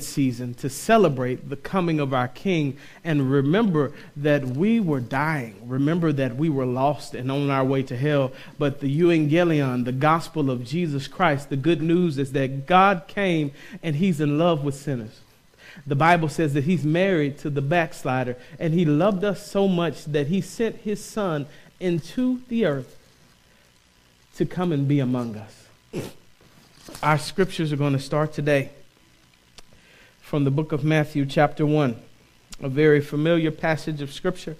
season to celebrate the coming of our King, and remember that we were dying, remember that we were lost and on our way to hell, but the euangelion, the gospel of Jesus Christ, the good news is that God came and he's in love with sinners. The Bible says that he's married to the backslider, and he loved us so much that he sent his son into the earth to come and be among us. Our scriptures are going to start today from the book of Matthew, chapter 1, a very familiar passage of Scripture.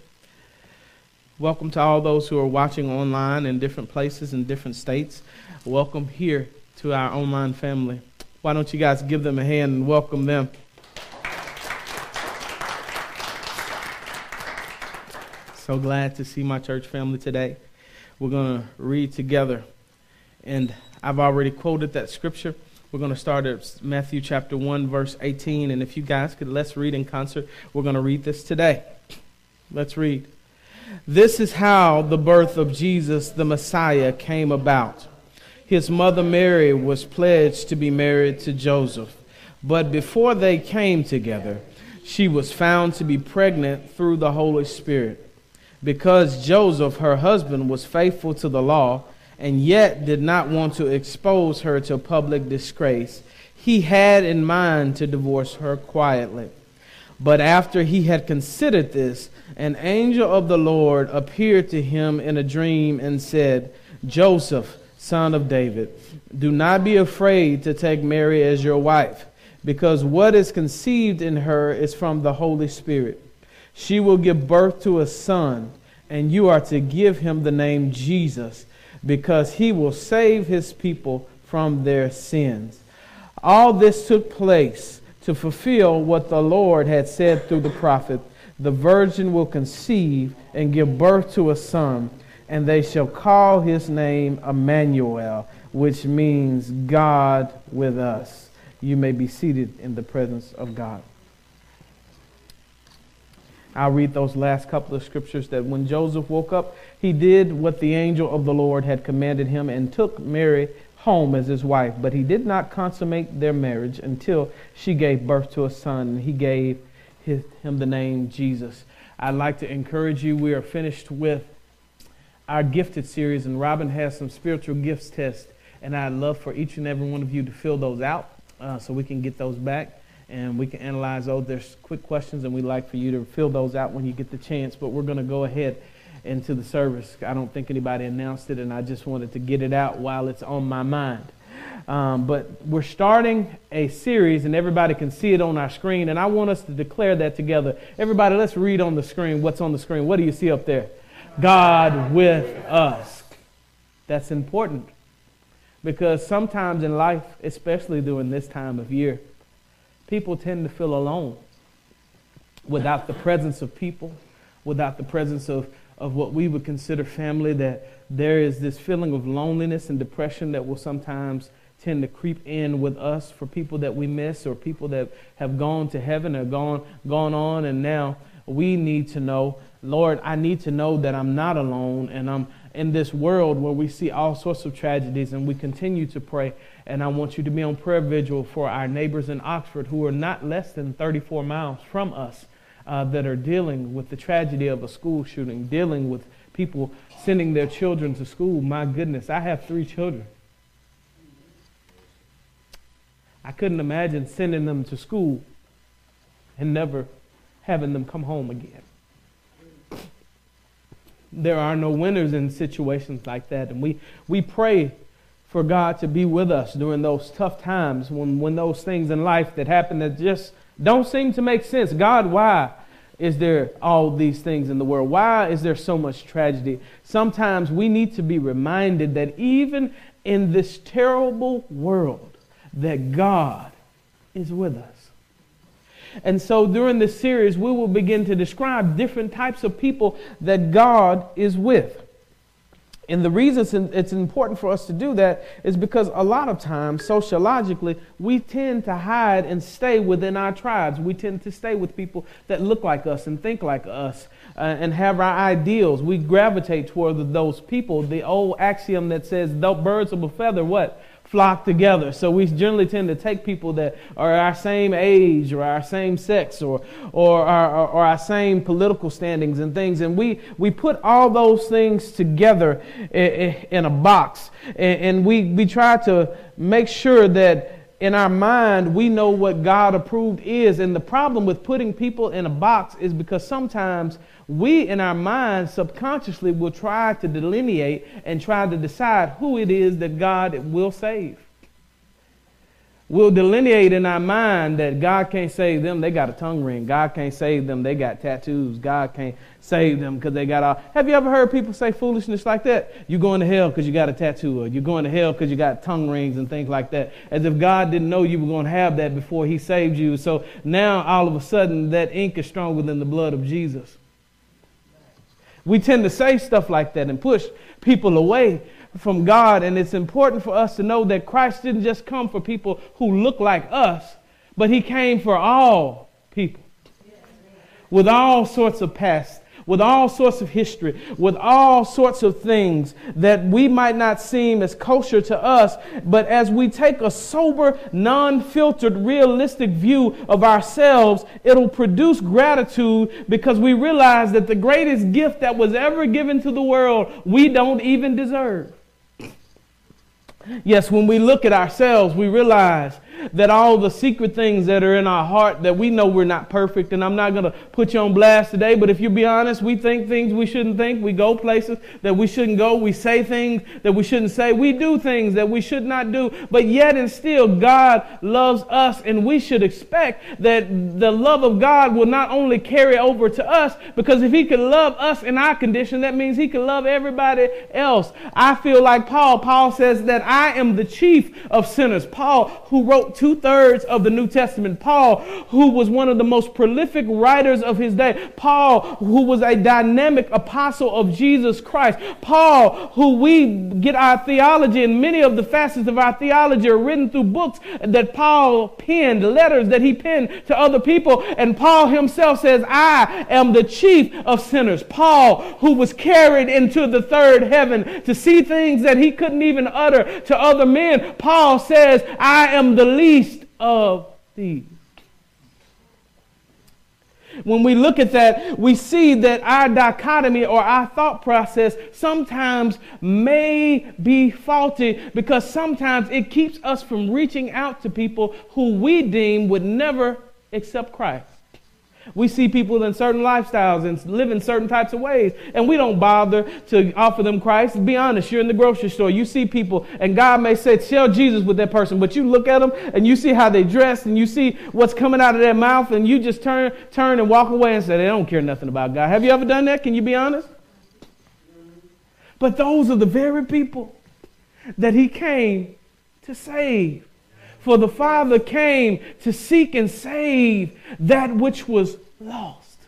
Welcome to all those who are watching online in different places in different states. Welcome here to our online family. Why don't you guys give them a hand and welcome them? So glad to see my church family today. We're going to read together, and I've already quoted that Scripture. We're going to start at Matthew chapter 1, verse 18. And if you guys could, let's read in concert. We're going to read this today. Let's read. This is how the birth of Jesus, the Messiah, came about. His mother Mary was pledged to be married to Joseph. But before they came together, she was found to be pregnant through the Holy Spirit. Because Joseph, her husband, was faithful to the law, and yet did not want to expose her to public disgrace, he had in mind to divorce her quietly. But after he had considered this, an angel of the Lord appeared to him in a dream and said, Joseph, son of David, do not be afraid to take Mary as your wife, because what is conceived in her is from the Holy Spirit. She will give birth to a son, and you are to give him the name Jesus, because he will save his people from their sins. All this took place to fulfill what the Lord had said through the prophet, the virgin will conceive and give birth to a son, and they shall call his name Emmanuel, which means God with us. You may be seated in the presence of God. I'll read those last couple of scriptures that when Joseph woke up, he did what the angel of the Lord had commanded him and took Mary home as his wife. But he did not consummate their marriage until she gave birth to a son, and he gave him the name Jesus. I'd like to encourage you, we are finished with our gifted series, and Robin has some spiritual gifts tests, and I'd love for each and every one of you to fill those out so we can get those back. And we can analyze those. There's quick questions, and we'd like for you to fill those out when you get the chance. But we're going to go ahead into the service. I don't think anybody announced it, and I just wanted to get it out while it's on my mind. But we're starting a series, and everybody can see it on our screen. And I want us to declare that together. Everybody, let's read on the screen. What's on the screen? What do you see up there? God with us. That's important. Because sometimes in life, especially during this time of year, people tend to feel alone without the presence of people, without the presence of what we would consider family, that there is this feeling of loneliness and depression that will sometimes tend to creep in with us for people that we miss or people that have gone to heaven or gone on, and now we need to know, Lord, I need to know that I'm not alone, and I'm in this world where we see all sorts of tragedies, and we continue to pray. And I want you to be on prayer vigil for our neighbors in Oxford who are not less than 34 miles from us that are dealing with the tragedy of a school shooting, dealing with people sending their children to school. My goodness, I have 3 children. I couldn't imagine sending them to school and never having them come home again. There are no winners in situations like that. And we pray for God to be with us during those tough times, when those things in life that happen that just don't seem to make sense. God, why is there all these things in the world? Why is there so much tragedy? Sometimes we need to be reminded that even in this terrible world, that God is with us. And so during this series, we will begin to describe different types of people that God is with. And the reason it's important for us to do that is because a lot of times, sociologically, we tend to hide and stay within our tribes. We tend to stay with people that look like us and think like us and have our ideals. We gravitate toward those people. The old axiom that says, though birds of a feather, what? flock together. So we generally tend to take people that are our same age or our same sex or our same political standings and things. And we put all those things together in a box. And we try to make sure that in our mind we know what God approved is. And the problem with putting people in a box is because sometimes we in our minds subconsciously will try to delineate and try to decide who it is that God will save. We'll delineate in our mind that God can't save them, they got a tongue ring. God can't save them, they got tattoos. God can't save them because they got all... Have you ever heard people say foolishness like that? You're going to hell because you got a tattoo, or you're going to hell because you got tongue rings and things like that. As if God didn't know you were going to have that before he saved you. So now all of a sudden that ink is stronger than the blood of Jesus. We tend to say stuff like that and push people away from God, and it's important for us to know that Christ didn't just come for people who look like us, but he came for all people with all sorts of past, with all sorts of history, with all sorts of things that we might not seem as kosher to us. But as we take a sober, non-filtered, realistic view of ourselves, it'll produce gratitude, because we realize that the greatest gift that was ever given to the world, we don't even deserve. Yes, when we look at ourselves, we realize that all the secret things that are in our heart, that we know we're not perfect, and I'm not going to put you on blast today, but if you be honest, we think things we shouldn't think, we go places that we shouldn't go, we say things that we shouldn't say, we do things that we should not do, but yet and still God loves us, and we should expect that the love of God will not only carry over to us, because if he can love us in our condition, that means he can love everybody else. I feel like Paul. Paul says that I am the chief of sinners. Paul, who wrote 2/3 of the New Testament. Paul, who was one of the most prolific writers of his day. Paul, who was a dynamic apostle of Jesus Christ. Paul, who we get our theology, and many of the facets of our theology are written through books that Paul penned, letters that he penned to other people. And Paul himself says, I am the chief of sinners. Paul, who was carried into the third heaven to see things that he couldn't even utter to other men. Paul says, I am the least of these. When we look at that, we see that our dichotomy or our thought process sometimes may be faulty, because sometimes it keeps us from reaching out to people who we deem would never accept Christ. We see people in certain lifestyles and live in certain types of ways, and we don't bother to offer them Christ. Be honest, you're in the grocery store, you see people, and God may say, share Jesus with that person, but you look at them and you see how they dress and you see what's coming out of their mouth, and you just turn and walk away and say, they don't care nothing about God. Have you ever done that? Can you be honest? But those are the very people that he came to save. For the Father came to seek and save that which was lost.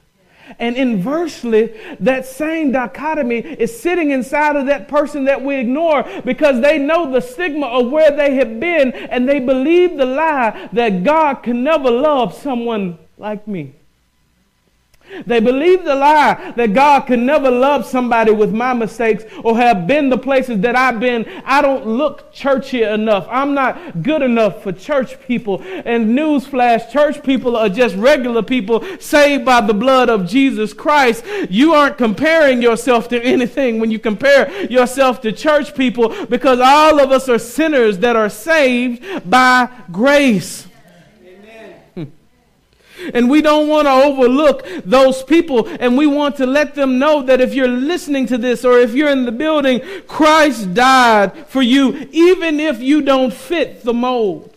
And inversely, that same dichotomy is sitting inside of that person that we ignore, because they know the stigma of where they have been, and they believe the lie that God can never love someone like me. They believe the lie that God could never love somebody with my mistakes or have been the places that I've been. I don't look churchy enough. I'm not good enough for church people. And newsflash, church people are just regular people saved by the blood of Jesus Christ. You aren't comparing yourself to anything when you compare yourself to church people, because all of us are sinners that are saved by grace. And we don't want to overlook those people, and we want to let them know that if you're listening to this, or if you're in the building, Christ died for you, even if you don't fit the mold.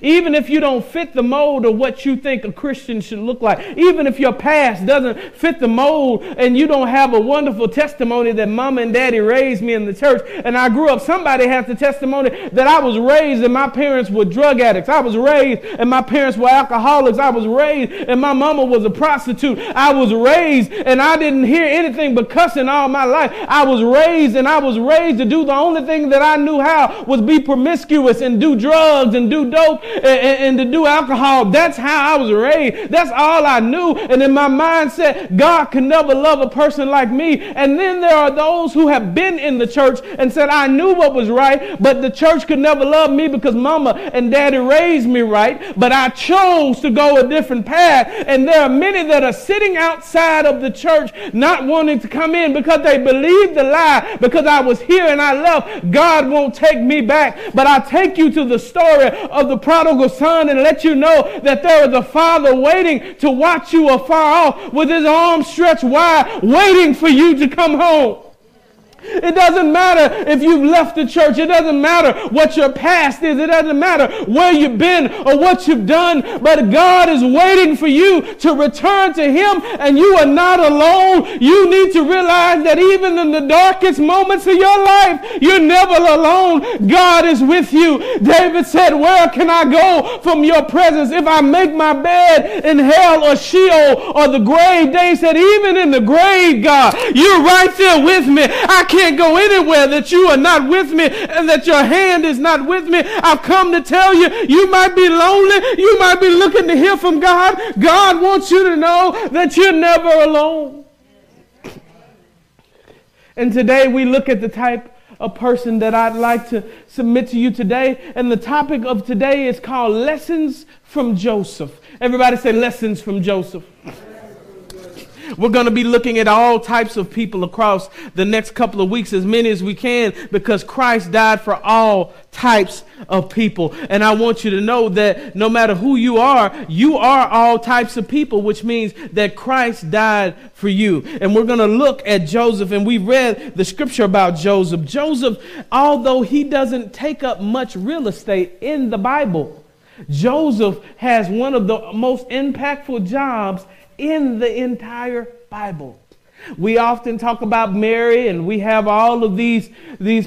Even if you don't fit the mold of what you think a Christian should look like, even if your past doesn't fit the mold and you don't have a wonderful testimony that mama and daddy raised me in the church and I grew up, somebody has the testimony that I was raised and my parents were drug addicts. I was raised and my parents were alcoholics. I was raised and my mama was a prostitute. I was raised and I didn't hear anything but cussing all my life. I was raised to do the only thing that I knew how, was be promiscuous and do drugs and do dope and to do alcohol. That's how I was raised. That's all I knew. And in my mindset, God can never love a person like me. And then there are those who have been in the church and said, I knew what was right, but the church could never love me because mama and daddy raised me right, but I chose to go a different path. And there are many that are sitting outside of the church not wanting to come in because they believe the lie, because I was here and I left. God won't take me back. But I'll take you to the story of the prodigal son and let you know that there is a father waiting to watch you afar off with his arms stretched wide, waiting for you to come home. It doesn't matter if you've left the church. It doesn't matter what your past is. It doesn't matter where you've been or what you've done. But God is waiting for you to return to Him, and you are not alone. You need to realize that even in the darkest moments of your life, you're never alone. God is with you. David said, where can I go from your presence? If I make my bed in hell or Sheol or the grave, David said, even in the grave, God, you're right there with me. I can't go anywhere that you are not with me and that your hand is not with me. I've come to tell you, you might be lonely. You might be looking to hear from God. God wants you to know that you're never alone. And today we look at the type of person that I'd like to submit to you today. And the topic of today is called Lessons from Joseph. Everybody say Lessons from Joseph. We're going to be looking at all types of people across the next couple of weeks, as many as we can, because Christ died for all types of people. And I want you to know that no matter who you are all types of people, which means that Christ died for you. And we're going to look at Joseph, and we read the scripture about Joseph. Joseph, although he doesn't take up much real estate in the Bible, Joseph has one of the most impactful jobs in the entire Bible. We often talk about Mary, and we have all of these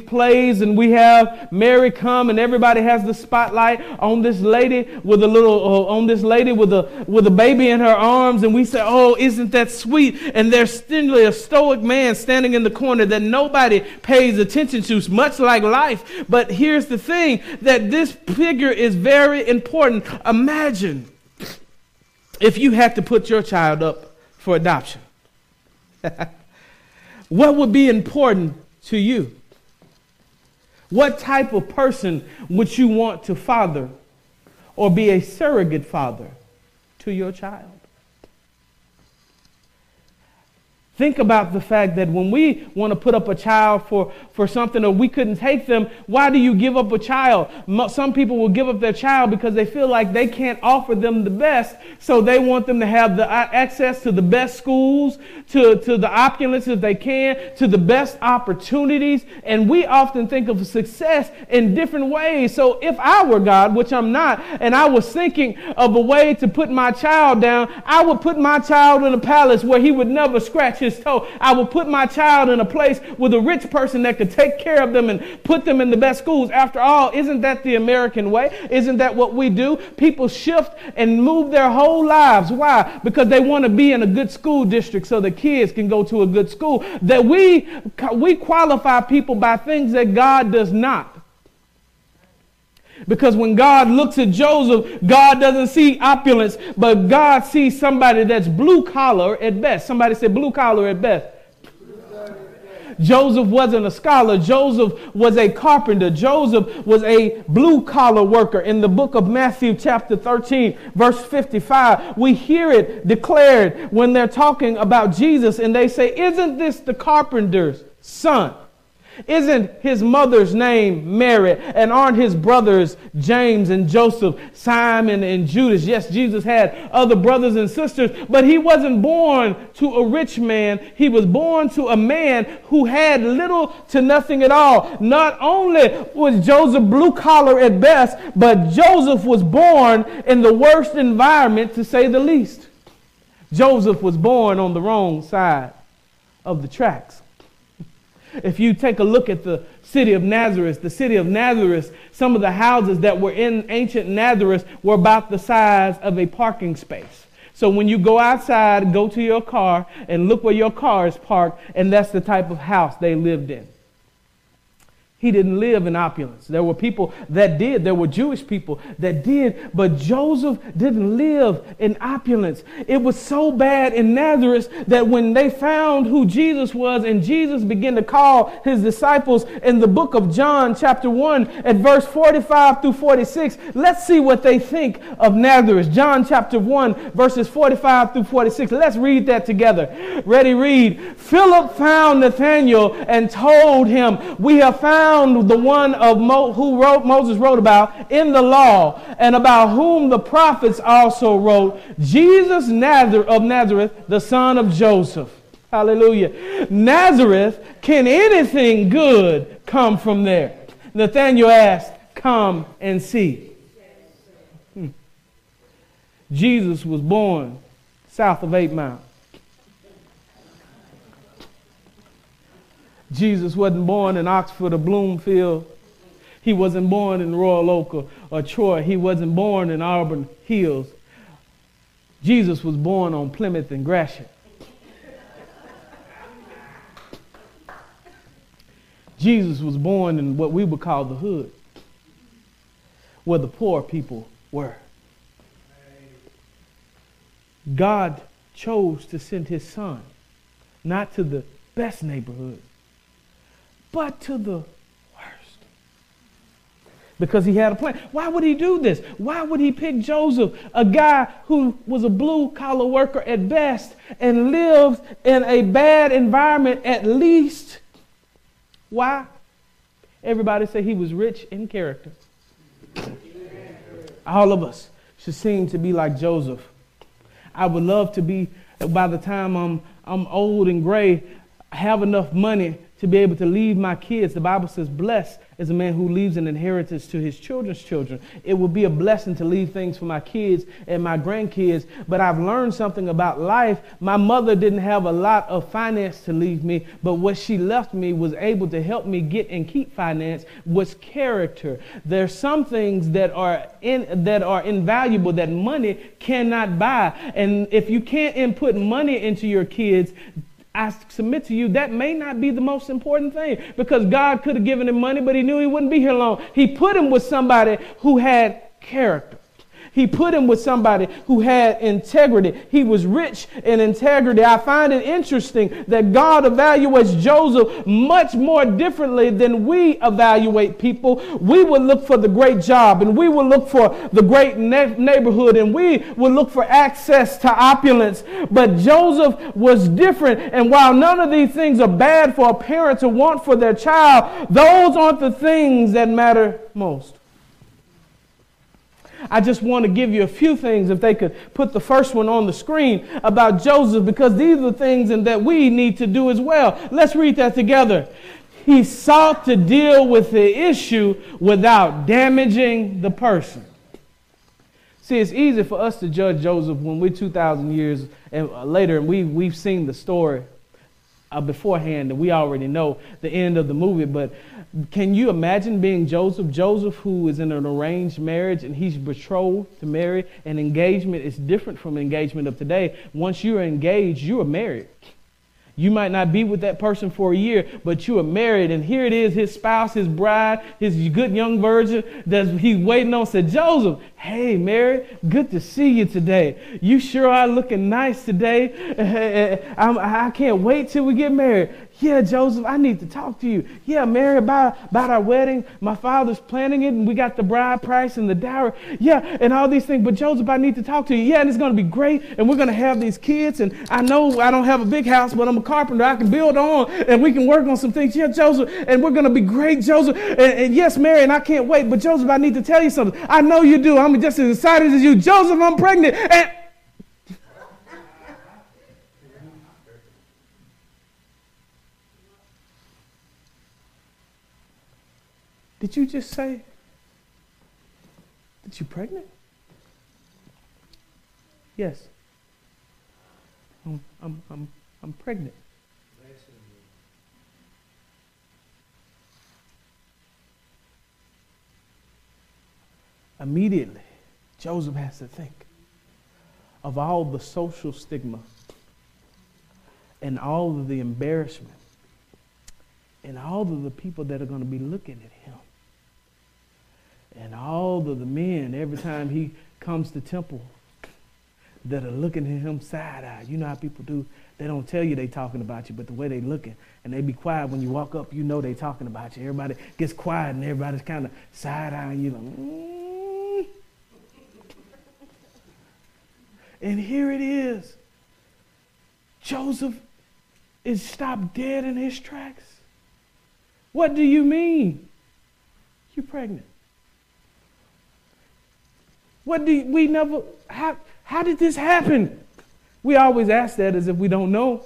plays, and we have Mary come, and everybody has the spotlight on this lady with a little on this lady with a baby in her arms, and we say, oh, isn't that sweet? And there's still a stoic man standing in the corner that nobody pays attention to, much like life. But here's the thing, that this figure is very important. Imagine if you had to put your child up for adoption, what would be important to you? What type of person would you want to father or be a surrogate father to your child? Think about the fact that when we want to put up a child for something, or we couldn't take them, why do you give up a child? Some people will give up their child because they feel like they can't offer them the best, so they want them to have the access to the best schools, to the opulence if they can, to the best opportunities. And we often think of success in different ways. So if I were God, which I'm not, and I was thinking of a way to put my child down, I would put my child in a palace where he would never scratch his toe. I will put my child in a place with a rich person that could take care of them and put them in the best schools. After all, isn't that the American way? Isn't that what we do? People shift and move their whole lives. Why? Because they want to be in a good school district so the kids can go to a good school. That we qualify people by things that God does not. Because when God looks at Joseph, God doesn't see opulence, but God sees somebody that's blue collar at best. Somebody said blue collar at best. Joseph wasn't a scholar. Joseph was a carpenter. Joseph was a blue-collar worker. In the book of Matthew, chapter 13, verse 55, we hear it declared when they're talking about Jesus, and they say, isn't this the carpenter's son? Isn't his mother's name Mary? And aren't his brothers James and Joseph, Simon and Judas? Yes, Jesus had other brothers and sisters, but he wasn't born to a rich man. He was born to a man who had little to nothing at all. Not only was Joseph blue collar at best, but Joseph was born in the worst environment, to say the least. Joseph was born on the wrong side of the tracks. If you take a look at the city of Nazareth, some of the houses that were in ancient Nazareth were about the size of a parking space. So when you go outside, go to your car and look where your car is parked, and that's the type of house they lived in. He didn't live in opulence. There were people that did. There were Jewish people that did. But Joseph didn't live in opulence. It was so bad in Nazareth that when they found who Jesus was and Jesus began to call his disciples in the book of John chapter 1 at verse 45 through 46, let's see what they think of Nazareth. John chapter 1 verses 45 through 46. Let's read that together. Ready, read. Philip found Nathanael and told him, "We have found the one of Moses wrote about in the law, and about whom the prophets also wrote, Jesus of Nazareth, the son of Joseph." Hallelujah. Nazareth, can anything good come from there? Nathanael asked, "Come and see." Jesus was born south of 8 Mile. Jesus wasn't born in Oxford or Bloomfield. He wasn't born in Royal Oak or Troy. He wasn't born in Auburn Hills. Jesus was born on Plymouth and Gratiot. Jesus was born in what we would call the hood, where the poor people were. God chose to send his son, not to the best neighborhood, but to the worst. Because he had a plan. Why would he do this? Why would he pick Joseph, a guy who was a blue-collar worker at best and lived in a bad environment at least? Why? Everybody say he was rich in character. All of us should seem to be like Joseph. I would love to be, by the time I'm old and gray, have enough money to be able to leave my kids. The Bible says, blessed is a man who leaves an inheritance to his children's children. It would be a blessing to leave things for my kids and my grandkids, but I've learned something about life. My mother didn't have a lot of finance to leave me, but what she left me was able to help me get and keep finance was character. There's some things that are invaluable that money cannot buy. And if you can't input money into your kids, I submit to you, that may not be the most important thing, because God could have given him money, but he knew he wouldn't be here long. He put him with somebody who had character. He put him with somebody who had integrity. He was rich in integrity. I find it interesting that God evaluates Joseph much more differently than we evaluate people. We will look for the great job, and we will look for the great neighborhood, and we will look for access to opulence. But Joseph was different, and while none of these things are bad for a parent to want for their child, those aren't the things that matter most. I just want to give you a few things, if they could put the first one on the screen, about Joseph, because these are the things that we need to do as well. Let's read that together. He sought to deal with the issue without damaging the person. See, it's easy for us to judge Joseph when we're 2,000 years later and we've seen the story beforehand, and we already know the end of the movie. But can you imagine being Joseph? Joseph, who is in an arranged marriage, and he's betrothed to Mary. And engagement is different from engagement of today. Once you're engaged, you are married. You might not be with that person for a year, but you are married. And here it is, his spouse, his bride, his good young virgin that he's waiting on said, "Joseph, hey, Mary, good to see you today. You sure are looking nice today. I can't wait till we get married. Yeah, Joseph, I need to talk to you. Yeah, Mary, about our wedding. My father's planning it, and we got the bride price and the dowry. Yeah, and all these things. But Joseph, I need to talk to you. Yeah, and it's going to be great, and we're going to have these kids. And I know I don't have a big house, but I'm a carpenter. I can build on, and we can work on some things. Yeah, Joseph, and we're going to be great, Joseph. And yes, Mary, and I can't wait. But Joseph, I need to tell you something. I know you do. I'm just as excited as you. Joseph, I'm pregnant." And did you just say that you're pregnant? Yes. I'm pregnant. Immediately, Joseph has to think of all the social stigma and all of the embarrassment and all of the people that are going to be looking at him. And all of the men, every time he comes to temple, that are looking at him side-eyed. You know how people do. They don't tell you they talking about you, but the way they looking, and they be quiet when you walk up, you know they talking about you. Everybody gets quiet, and everybody's kind of side-eyeing you. Like, And here it is. Joseph is stopped dead in his tracks. What do you mean? You're pregnant. What do you, we never... How did this happen? We always ask that as if we don't know.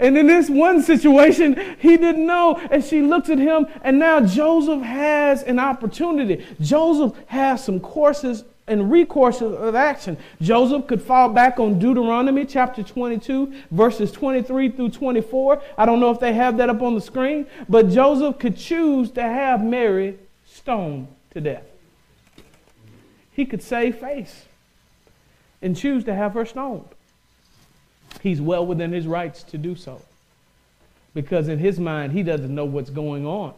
And in this one situation, he didn't know. And she looks at him. And now Joseph has an opportunity. Joseph has some courses and recourses of action. Joseph could fall back on Deuteronomy chapter 22, verses 23 through 24. I don't know if they have that up on the screen. But Joseph could choose to have Mary stoned to death. He could save face and choose to have her stoned. He's well within his rights to do so, because in his mind, he doesn't know what's going on.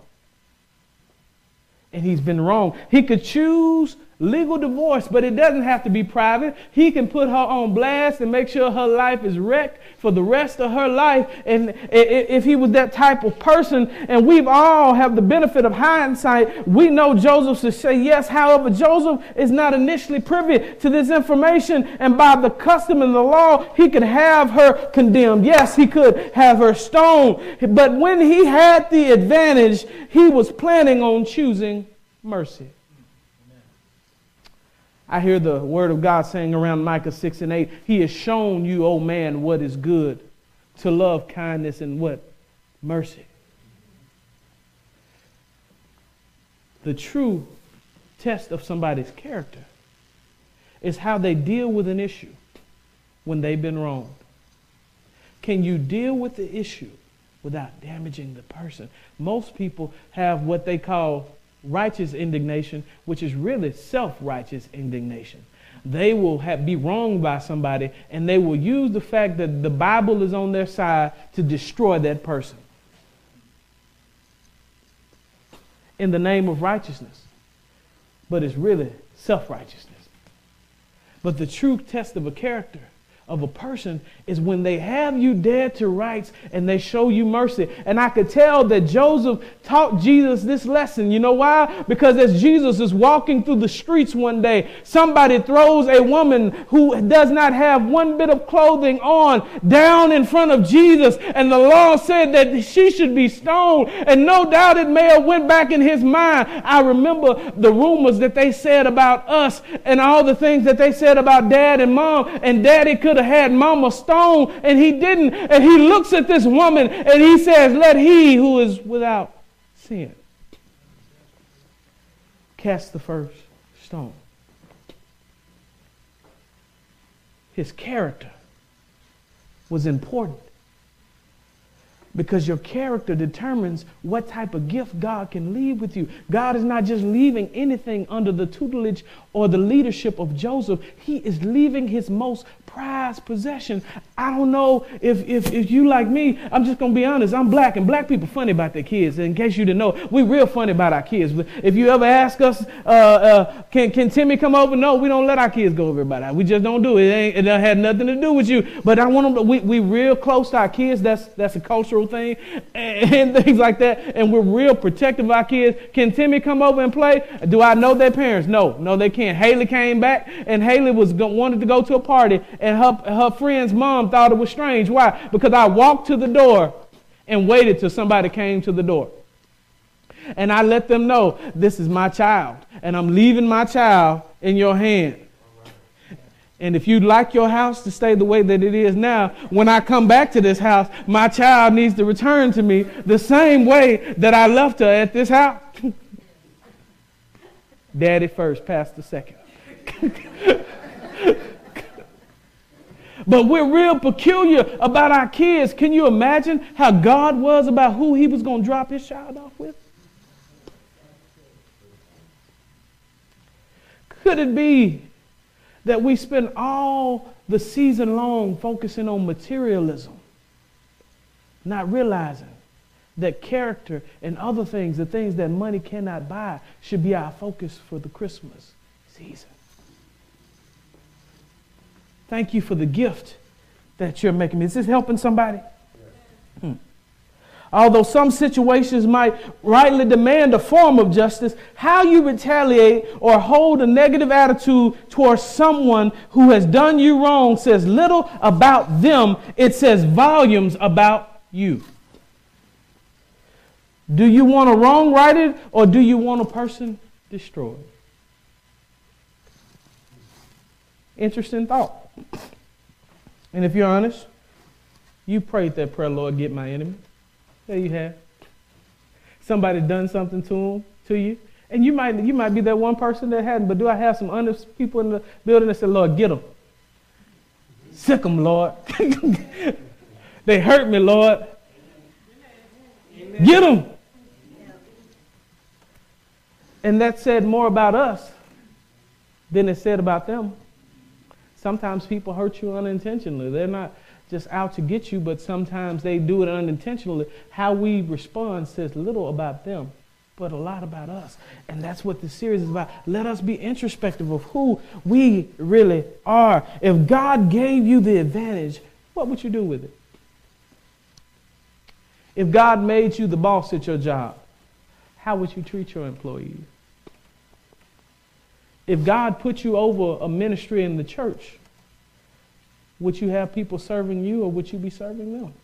And he's been wrong. He could choose legal divorce, but it doesn't have to be private. He can put her on blast and make sure her life is wrecked for the rest of her life. And if he was that type of person, and we've all have the benefit of hindsight, we know Joseph should say yes. However, Joseph is not initially privy to this information, and by the custom and the law, he could have her condemned. Yes, he could have her stoned. But when he had the advantage, he was planning on choosing mercy. I hear the word of God saying around Micah 6 and 8, he has shown you, O man, what is good, to love kindness and what? Mercy. The true test of somebody's character is how they deal with an issue when they've been wronged. Can you deal with the issue without damaging the person? Most people have what they call righteous indignation, which is really self-righteous indignation. They will be wronged by somebody, and they will use the fact that the Bible is on their side to destroy that person in the name of righteousness. But it's really self-righteousness. But the true test of a character of a person is when they have you dead to rights and they show you mercy. And I could tell that Joseph taught Jesus this lesson. You know why? Because as Jesus is walking through the streets one day, somebody throws a woman who does not have one bit of clothing on down in front of Jesus, and the law said that she should be stoned. And no doubt it may have went back in his mind. I remember the rumors that they said about us and all the things that they said about dad and mom, and daddy could have had mama stoned, and he didn't. And he looks at this woman and he says, let he who is without sin cast the first stone. His character was important, because your character determines what type of gift God can leave with you. God is not just leaving anything under the tutelage or the leadership of Joseph. He is leaving his most prized possession. I don't know if you like me, I'm just going to be honest. I'm black, and black people funny about their kids. In case you didn't know, we real funny about our kids. If you ever ask us, can Timmy come over? No, we don't let our kids go over everybody. We just don't do it. It had nothing to do with you. But I want them to, we real close to our kids. That's a cultural thing and things like that, and we're real protective of our kids. Can Timmy come over and play? Do I know their parents? No, they can't. Haley came back, and Haley wanted to go to a party, and her friend's mom thought it was strange. Why? Because I walked to the door and waited till somebody came to the door, and I let them know, this is my child, and I'm leaving my child in your hand. And if you'd like your house to stay the way that it is now, when I come back to this house, my child needs to return to me the same way that I left her at this house. Daddy first, pastor second. But we're real peculiar about our kids. Can you imagine how God was about who he was going to drop his child off with? Could it be that we spend all the season long focusing on materialism, not realizing that character and other things, the things that money cannot buy, should be our focus for the Christmas season. Thank you for the gift that you're making me. Is this helping somebody? Yeah. Although some situations might rightly demand a form of justice, how you retaliate or hold a negative attitude towards someone who has done you wrong says little about them. It says volumes about you. Do you want a wrong righted, or do you want a person destroyed? Interesting thought. And if you're honest, you prayed that prayer, Lord, get my enemy. There you have. Somebody done something to you. And you might be that one person that hadn't, but do I have some honest people in the building that said, Lord, get them. Sick them, Lord. They hurt me, Lord. Amen. Get them. Yeah. And that said more about us than it said about them. Sometimes people hurt you unintentionally. They're not just out to get you, but sometimes they do it unintentionally. How we respond says little about them, but a lot about us. And that's what this series is about. Let us be introspective of who we really are. If God gave you the advantage, what would you do with it? If God made you the boss at your job, how would you treat your employees? If God put you over a ministry in the church, would you have people serving you, or would you be serving them?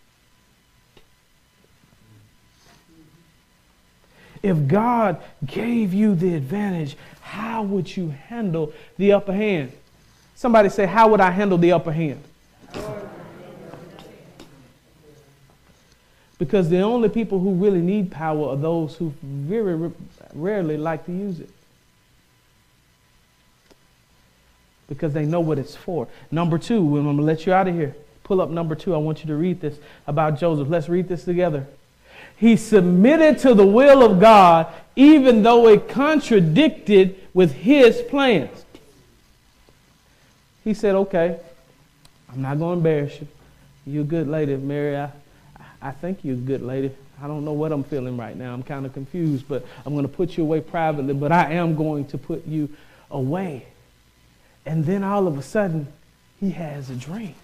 If God gave you the advantage, how would you handle the upper hand? Somebody say, how would I handle the upper hand? Because the only people who really need power are those who very rarely like to use it, because they know what it's for. Number two, and I'm going to let you out of here. Pull up number 2. I want you to read this about Joseph. Let's read this together. He submitted to the will of God, even though it contradicted with his plans. He said, okay, I'm not going to embarrass you. You're a good lady, Mary. I think you're a good lady. I don't know what I'm feeling right now. I'm kind of confused, but I'm going to put you away privately, but I am going to put you away. And then all of a sudden, he has a dream.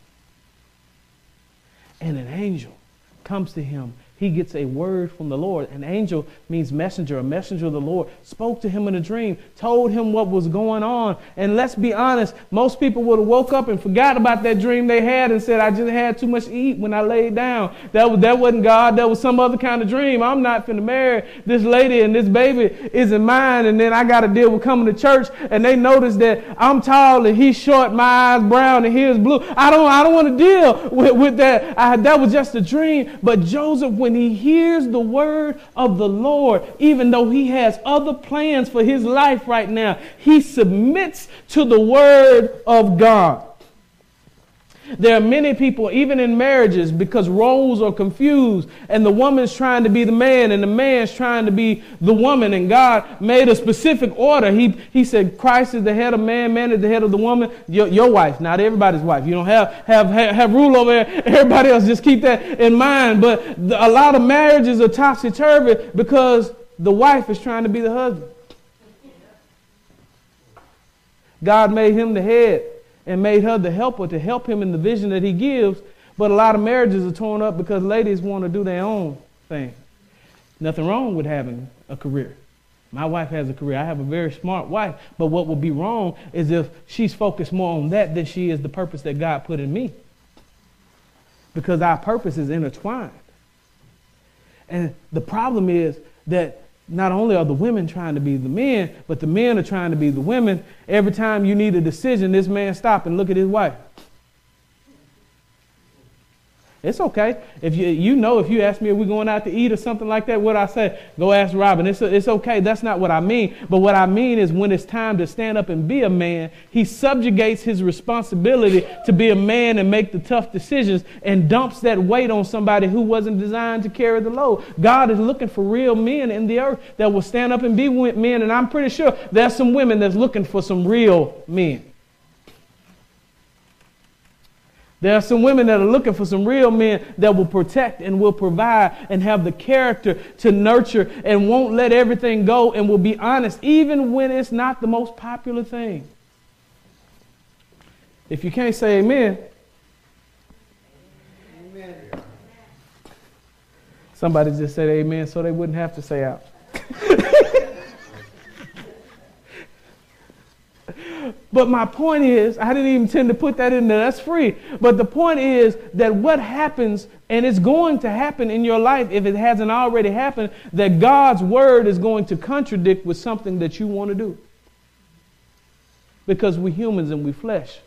And an angel comes to him. He gets a word from the Lord. An angel means messenger. A messenger of the Lord spoke to him in a dream, told him what was going on. And let's be honest, most people would have woke up and forgot about that dream they had and said, I just had too much to eat when I laid down. That wasn't God. That was some other kind of dream. I'm not finna marry this lady, and this baby isn't mine. And then I got to deal with coming to church, and they notice that I'm tall and he's short, my eyes brown and his blue. I don't want to deal with that. That was just a dream. But Joseph, when he hears the word of the Lord, even though he has other plans for his life right now, he submits to the word of God. There are many people, even in marriages, because roles are confused, and the woman's trying to be the man and the man's trying to be the woman, and God made a specific order. He said, Christ is the head of man, man is the head of the woman. Your wife, not everybody's wife. You don't have rule over everybody else. Just keep that in mind. But a lot of marriages are topsy-turvy because the wife is trying to be the husband. God made him the head and made her the helper to help him in the vision that he gives. But a lot of marriages are torn up because ladies want to do their own thing. Nothing wrong with having a career. My wife has a career. I have a very smart wife. But what would be wrong is if she's focused more on that than she is the purpose that God put in me. Because our purpose is intertwined. And the problem is that not only are the women trying to be the men, but the men are trying to be the women. Every time you need a decision, this man stop and look at his wife. It's okay. If you ask me if we're going out to eat or something like that, what I say, go ask Robin. It's okay. That's not what I mean. But what I mean is when it's time to stand up and be a man, he subjugates his responsibility to be a man and make the tough decisions and dumps that weight on somebody who wasn't designed to carry the load. God is looking for real men in the earth that will stand up and be men. And I'm pretty sure there's some women that's looking for some real men. There are some women that are looking for some real men that will protect and will provide and have the character to nurture and won't let everything go and will be honest even when it's not the most popular thing. If you can't say amen, amen. Somebody just said amen so they wouldn't have to say out. But my point is, I didn't even intend to put that in there, that's free. But the point is that what happens, and it's going to happen in your life if it hasn't already happened, that God's word is going to contradict with something that you want to do. Because we're humans and we're flesh.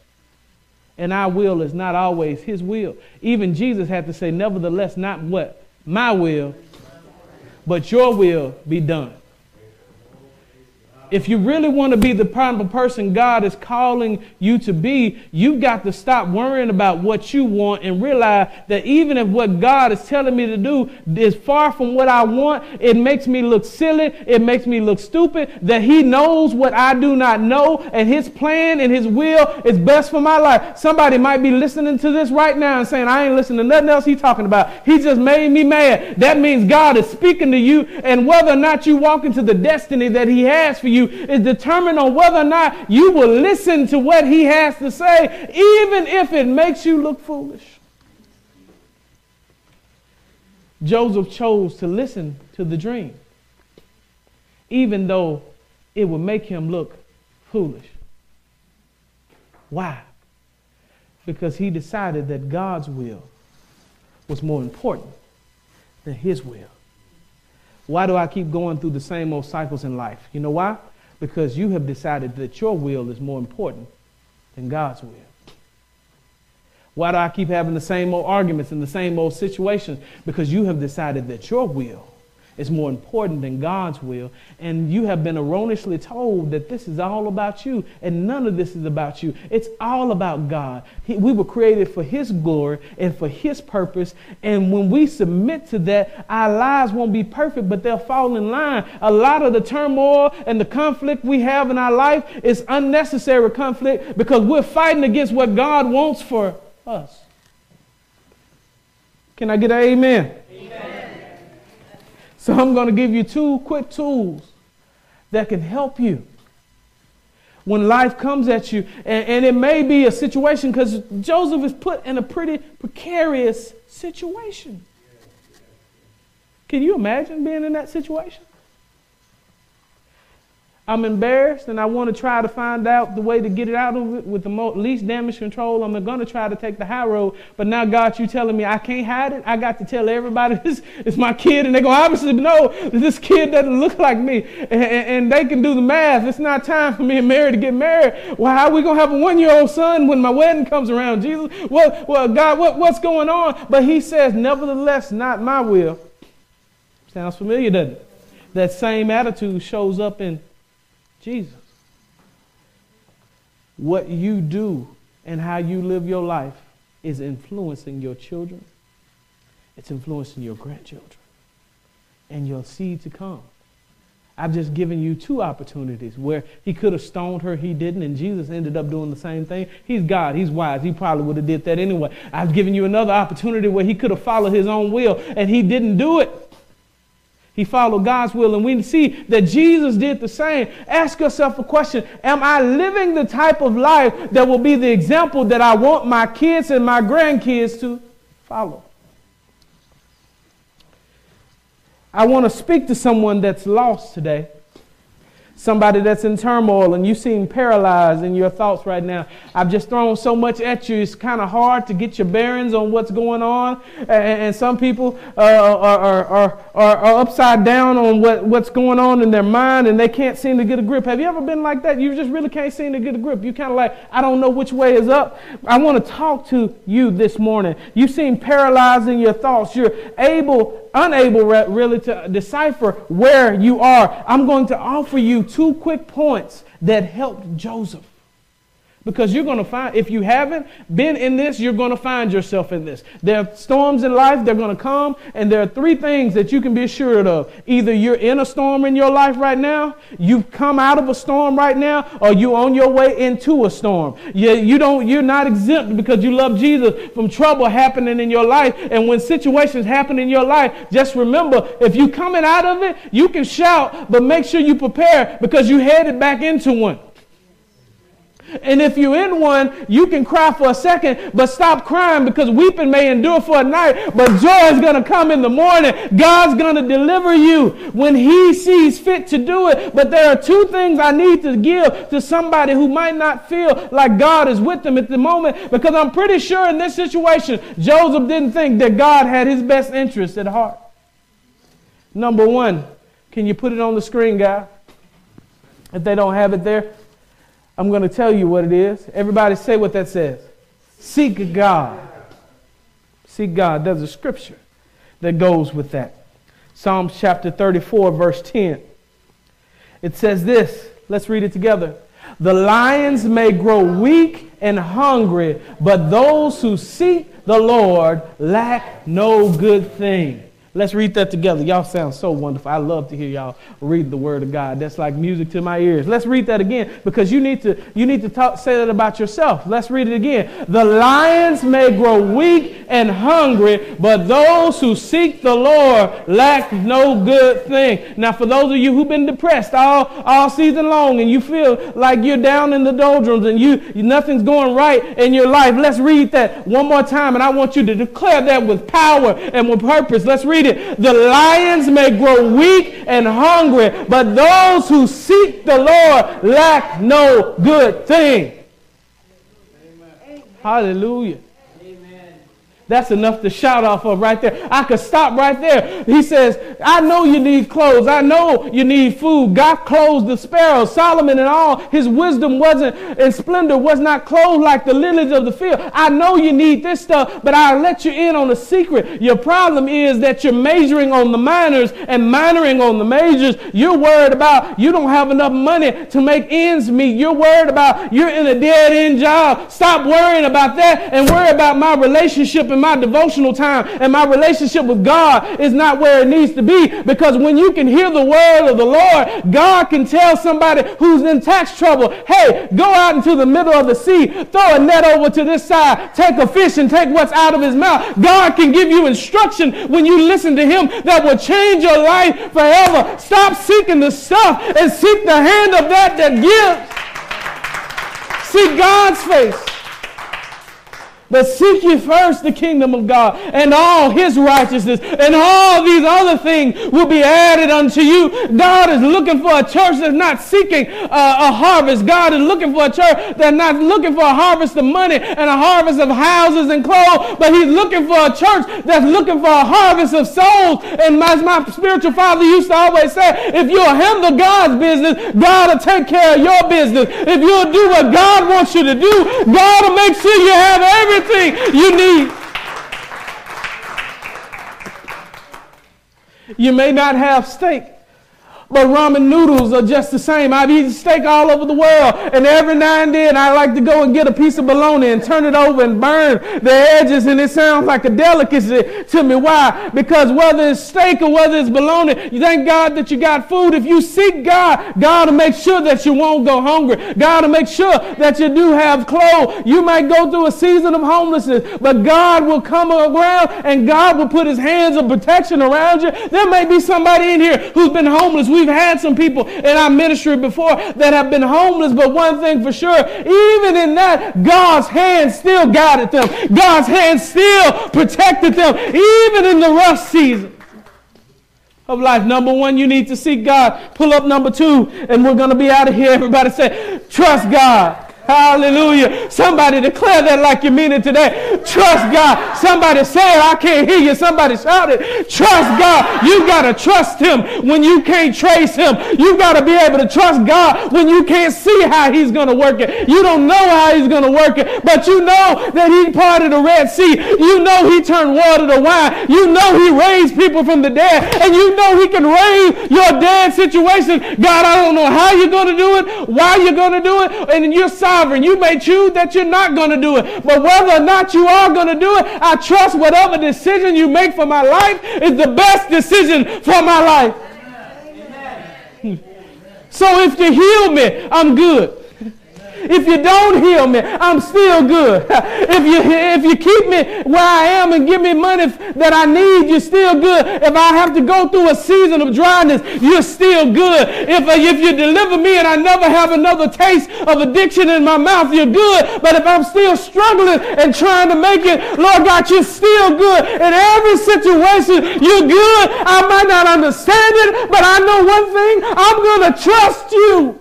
And our will is not always his will. Even Jesus had to say, nevertheless, not what? My will, but your will be done. If you really want to be the kind of person God is calling you to be, you've got to stop worrying about what you want and realize that even if what God is telling me to do is far from what I want, it makes me look silly, it makes me look stupid, that he knows what I do not know and his plan and his will is best for my life. Somebody might be listening to this right now and saying, I ain't listening to nothing else he's talking about. He just made me mad. That means God is speaking to you, and whether or not you walk into the destiny that he has for you is determined on whether or not you will listen to what he has to say, even if it makes you look foolish. Joseph chose to listen to the dream, even though it would make him look foolish. Why? Because he decided that God's will was more important than his will. Why do I keep going through the same old cycles in life? You know why? Because you have decided that your will is more important than God's will. Why do I keep having the same old arguments and the same old situations? Because you have decided that your will is more important than God's will, and you have been erroneously told that this is all about you, and none of this is about you. It's all about God. We were created for his glory and for his purpose, and when we submit to that, our lives won't be perfect, but they'll fall in line. A lot of the turmoil and the conflict we have in our life is unnecessary conflict because we're fighting against what God wants for us. Can I get an amen? So I'm going to give you two quick tools that can help you when life comes at you. And it may be a situation, because Joseph is put in a pretty precarious situation. Can you imagine being in that situation? I'm embarrassed and I want to try to find out the way to get it out of it with the least damage control. I'm going to try to take the high road, but now God, you telling me I can't hide it. I got to tell everybody this is my kid, and they're going to obviously know that this kid doesn't look like me, and they can do the math. It's not time for me and Mary to get married. Well, how are we going to have a 1-year-old son when my wedding comes around, Jesus? Well, God, what's going on? But he says, nevertheless, not my will. Sounds familiar, doesn't it? That same attitude shows up in Jesus. What you do and how you live your life is influencing your children. It's influencing your grandchildren and your seed to come. I've just given you two opportunities where he could have stoned her, he didn't, and Jesus ended up doing the same thing. He's God, he's wise, he probably would have did that anyway. I've given you another opportunity where he could have followed his own will, and he didn't do it. He followed God's will, and we see that Jesus did the same. Ask yourself a question. Am I living the type of life that will be the example that I want my kids and my grandkids to follow? I want to speak to someone that's lost today. Somebody that's in turmoil and you seem paralyzed in your thoughts right now. I've just thrown so much at you, it's kind of hard to get your bearings on what's going on. And some people are upside down on what's going on in their mind, and they can't seem to get a grip. Have you ever been like that? You just really can't seem to get a grip. You kind of like, I don't know which way is up. I want to talk to you this morning. You seem paralyzed in your thoughts. You're unable really to decipher where you are. I'm going to offer you two quick points that helped Joseph, Because you're going to find, if you haven't been in this, you're going to find yourself in this. There are storms in life, they're going to come, and there are three things that you can be assured of. Either you're in a storm in your life right now, you've come out of a storm right now, or you're on your way into a storm. You're not exempt, because you love Jesus, from trouble happening in your life. And when situations happen in your life, just remember, if you're coming out of it, you can shout, but make sure you prepare, because you're headed back into one. And if you're in one, you can cry for a second, but stop crying, because weeping may endure for a night, but joy is going to come in the morning. God's going to deliver you when he sees fit to do it. But there are two things I need to give to somebody who might not feel like God is with them at the moment, because I'm pretty sure in this situation, Joseph didn't think that God had his best interest at heart. Number one, can you put it on the screen, guy? If they don't have it there, I'm going to tell you what it is. Everybody say what that says. Seek God. Seek God. There's a scripture that goes with that. Psalms chapter 34, verse 10. It says this. Let's read it together. The lions may grow weak and hungry, but those who seek the Lord lack no good thing. Let's read that together. Y'all sound so wonderful. I love to hear y'all read the Word of God. That's like music to my ears. Let's read that again, because you need to say that about yourself. Let's read it again. The lions may grow weak and hungry, but those who seek the Lord lack no good thing. Now, for those of you who've been depressed all season long, and you feel like you're down in the doldrums and nothing's going right in your life, let's read that one more time, and I want you to declare that with power and with purpose. Let's read it. The lions may grow weak and hungry, but those who seek the Lord lack no good thing. Amen. Hallelujah. Amen. That's enough to shout off of right there. I could stop right there. He says, I know you need clothes. I know you need food. God clothes the sparrows. Solomon and all his wisdom and splendor was not clothed like the lilies of the field. I know you need this stuff, but I'll let you in on a secret. Your problem is that you're measuring on the minors and minoring on the majors. You're worried about you don't have enough money to make ends meet. You're worried about you're in a dead-end job. Stop worrying about that and worry about my relationship and my devotional time, and my relationship with God is not where it needs to be. Because when you can hear the word of the Lord, God can tell somebody who's in tax trouble, hey, go out into the middle of the sea, throw a net over to this side, take a fish and take what's out of his mouth. God can give you instruction when you listen to him that will change your life forever. Stop seeking the stuff and seek the hand of that gives. Seek God's face. But seek ye first the kingdom of God and all his righteousness, and all these other things will be added unto you. God is looking for a church that's not seeking a harvest. God is looking for a church that's not looking for a harvest of money and a harvest of houses and clothes, but he's looking for a church that's looking for a harvest of souls. And as my spiritual father used to always say, if you'll handle God's business, God will take care of your business. If you'll do what God wants you to do, God will make sure you have everything you need. You may not have steak, but ramen noodles are just the same. I've eaten steak all over the world, and every now and then I like to go and get a piece of bologna and turn it over and burn the edges, and it sounds like a delicacy to me. Why? Because whether it's steak or whether it's bologna, you thank God that you got food. If you seek God, God will make sure that you won't go hungry. God will make sure that you do have clothes. You might go through a season of homelessness, but God will come around and God will put his hands of protection around you. There may be somebody in here who's been homeless. We've had some people in our ministry before that have been homeless, but one thing for sure, even in that, God's hand still guided them. God's hand still protected them, even in the rough season of life. Number one, you need to seek God. Pull up number two, and we're going to be out of here. Everybody say, trust God. Hallelujah. Somebody declare that like you mean it today. Trust God. Somebody say it. I can't hear you. Somebody shout it. Trust God. You got to trust him when you can't trace him. You got to be able to trust God when you can't see how he's going to work it. You don't know how he's going to work it, but you know that he parted the Red Sea. You know he turned water to wine. You know he raised people from the dead, and you know he can raise your dead situation. God, I don't know how you're going to do it, why you're going to do it, and you're sorry sovereign. You may choose that you're not going to do it. But whether or not you are going to do it, I trust whatever decision you make for my life is the best decision for my life. Amen. So if you heal me, I'm good. If you don't heal me, I'm still good. If you keep me where I am and give me money that I need, you're still good. If I have to go through a season of dryness, you're still good. If you deliver me and I never have another taste of addiction in my mouth, you're good. But if I'm still struggling and trying to make it, Lord God, you're still good. In every situation, you're good. I might not understand it, but I know one thing. I'm going to trust you.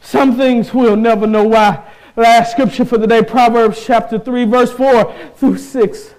Some things we'll never know why. Last scripture for the day, Proverbs chapter 3, verse 4 through 6.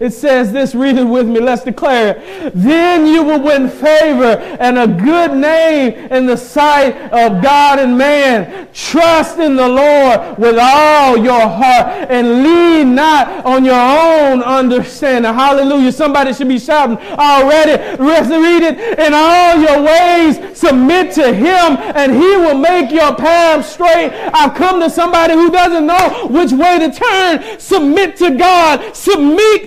It says this, read it with me, let's declare it. Then you will win favor and a good name in the sight of God and man. Trust in the Lord with all your heart and lean not on your own understanding. Hallelujah. Somebody should be shouting already. Read it. In all your ways, submit to him and he will make your path straight. I've come to somebody who doesn't know which way to turn. Submit to God.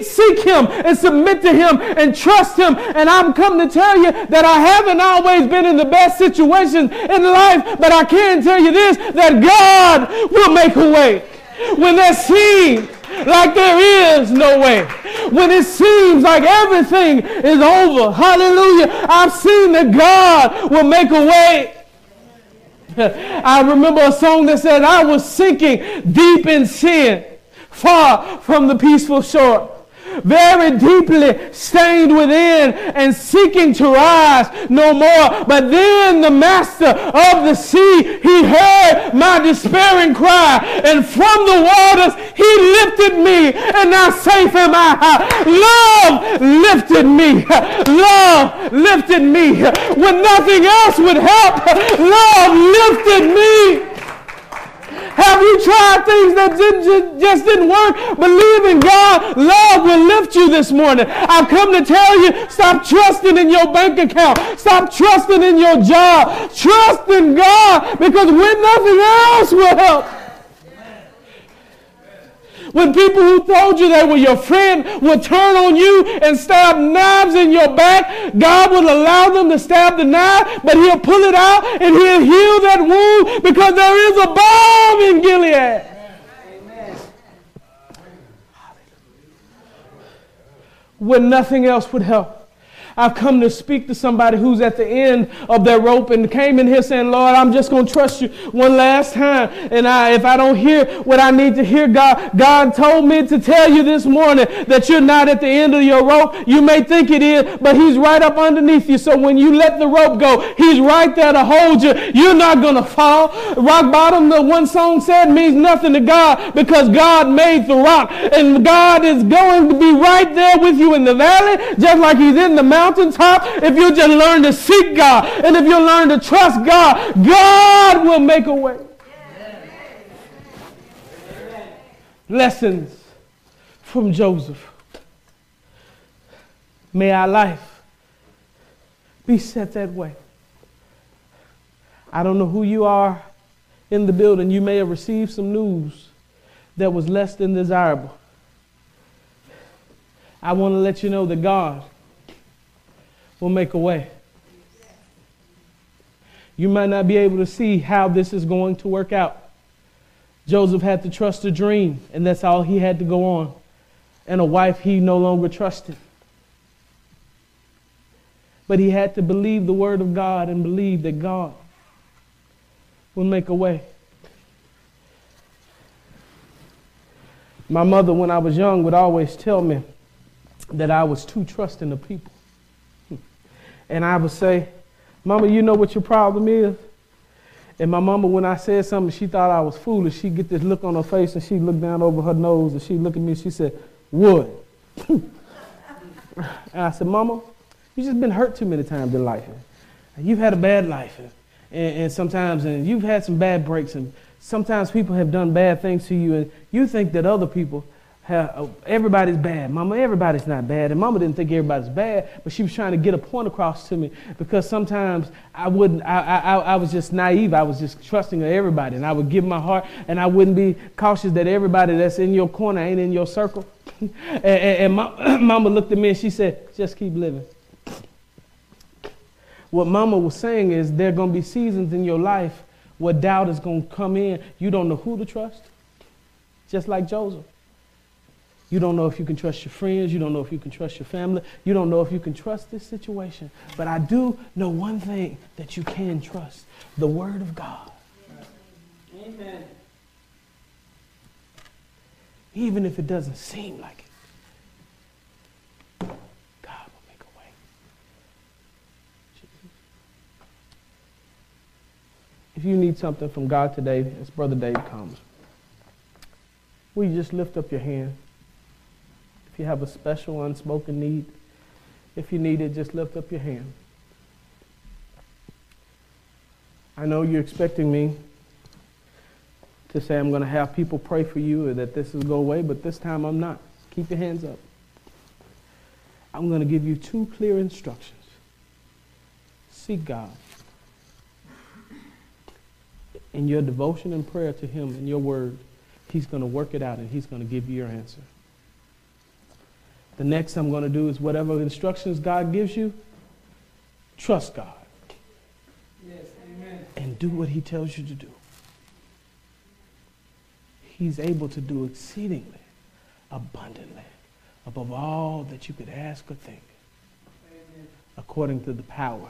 Seek him and submit to him and trust him. And I'm come to tell you that I haven't always been in the best situations in life, but I can tell you this, that God will make a way. When there seems like there is no way, when it seems like everything is over, hallelujah, I've seen that God will make a way. I remember a song that said, I was sinking deep in sin, far from the peaceful shore, very deeply stained within and seeking to rise no more. But then the master of the sea, he heard my despairing cry, and from the waters he lifted me, and now safe am I. Love lifted me. Love lifted me. When nothing else would help, love lifted me. Have you tried things that just didn't work? Believe in God. Love will lift you this morning. I've come to tell you, stop trusting in your bank account. Stop trusting in your job. Trust in God, because when nothing else will help. When people who told you they were your friend would turn on you and stab knives in your back, God will allow them to stab the knife, but he'll pull it out and he'll heal that wound, because there is a balm in Gilead. Amen. When nothing else would help. I've come to speak to somebody who's at the end of their rope and came in here saying, Lord, I'm just going to trust you one last time. And if I don't hear what I need to hear, God told me to tell you this morning that you're not at the end of your rope. You may think it is, but he's right up underneath you. So when you let the rope go, he's right there to hold you. You're not going to fall. Rock bottom, the one song said, means nothing to God, because God made the rock. And God is going to be right there with you in the valley, just like he's in the mountain. Mountaintop, if you just learn to seek God and if you learn to trust God, God will make a way. Amen. Lessons from Joseph. May our life be set that way. I don't know who you are in the building. You may have received some news that was less than desirable. I want to let you know that God will make a way. You might not be able to see how this is going to work out. Joseph had to trust a dream, and that's all he had to go on, and a wife he no longer trusted. But he had to believe the word of God and believe that God will make a way. My mother, when I was young, would always tell me that I was too trusting of people. And I would say, Mama, you know what your problem is? And my mama, when I said something, she thought I was foolish. She'd get this look on her face, and she'd look down over her nose, and she'd look at me, and she said, what? And I said, Mama, you've just been hurt too many times in life. And you've had a bad life. And sometimes you've had some bad breaks. And sometimes people have done bad things to you. And you think that other people everybody's bad, Mama. Everybody's not bad. And Mama didn't think everybody's bad, but she was trying to get a point across to me because sometimes I wouldn't, I was just naive. I was just trusting of everybody, and I would give my heart, and I wouldn't be cautious that everybody that's in your corner ain't in your circle. And Mama looked at me and she said, just keep living. What Mama was saying is there are going to be seasons in your life where doubt is going to come in. You don't know who to trust, just like Joseph. You don't know if you can trust your friends. You don't know if you can trust your family. You don't know if you can trust this situation. But I do know one thing that you can trust, the Word of God. Amen. Even if it doesn't seem like it, God will make a way. If you need something from God today, as Brother Dave comes, will you just lift up your hand? If you have a special unspoken need, if you need it, just lift up your hand. I know you're expecting me to say I'm going to have people pray for you or that this will go away, but this time I'm not. Keep your hands up. I'm going to give you two clear instructions. Seek God in your devotion and prayer to Him and your word. He's going to work it out and He's going to give you your answer. The next I'm going to do is whatever instructions God gives you, trust God. Yes, amen. And do what He tells you to do. He's able to do exceedingly, abundantly, above all that you could ask or think, amen, according to the power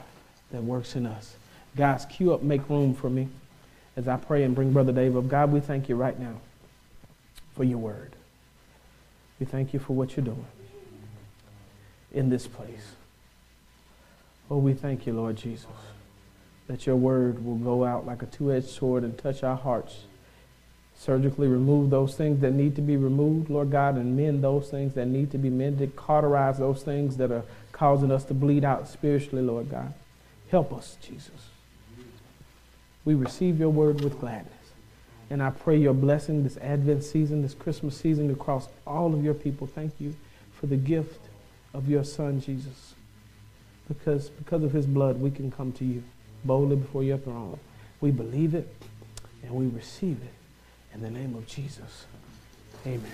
that works in us. Guys, queue up, make room for me as I pray and bring Brother Dave up. God, we thank you right now for your word. We thank you for what you're doing in this place. Oh, we thank you, Lord Jesus, that your word will go out like a two-edged sword and touch our hearts, surgically remove those things that need to be removed, Lord God, and mend those things that need to be mended, cauterize those things that are causing us to bleed out spiritually, Lord God. Help us, Jesus. We receive your word with gladness, and I pray your blessing this Advent season, this Christmas season, across all of your people. Thank you for the gift of your Son, Jesus, because of His blood we can come to you boldly before your throne. We believe it and we receive it in the name of Jesus. Amen.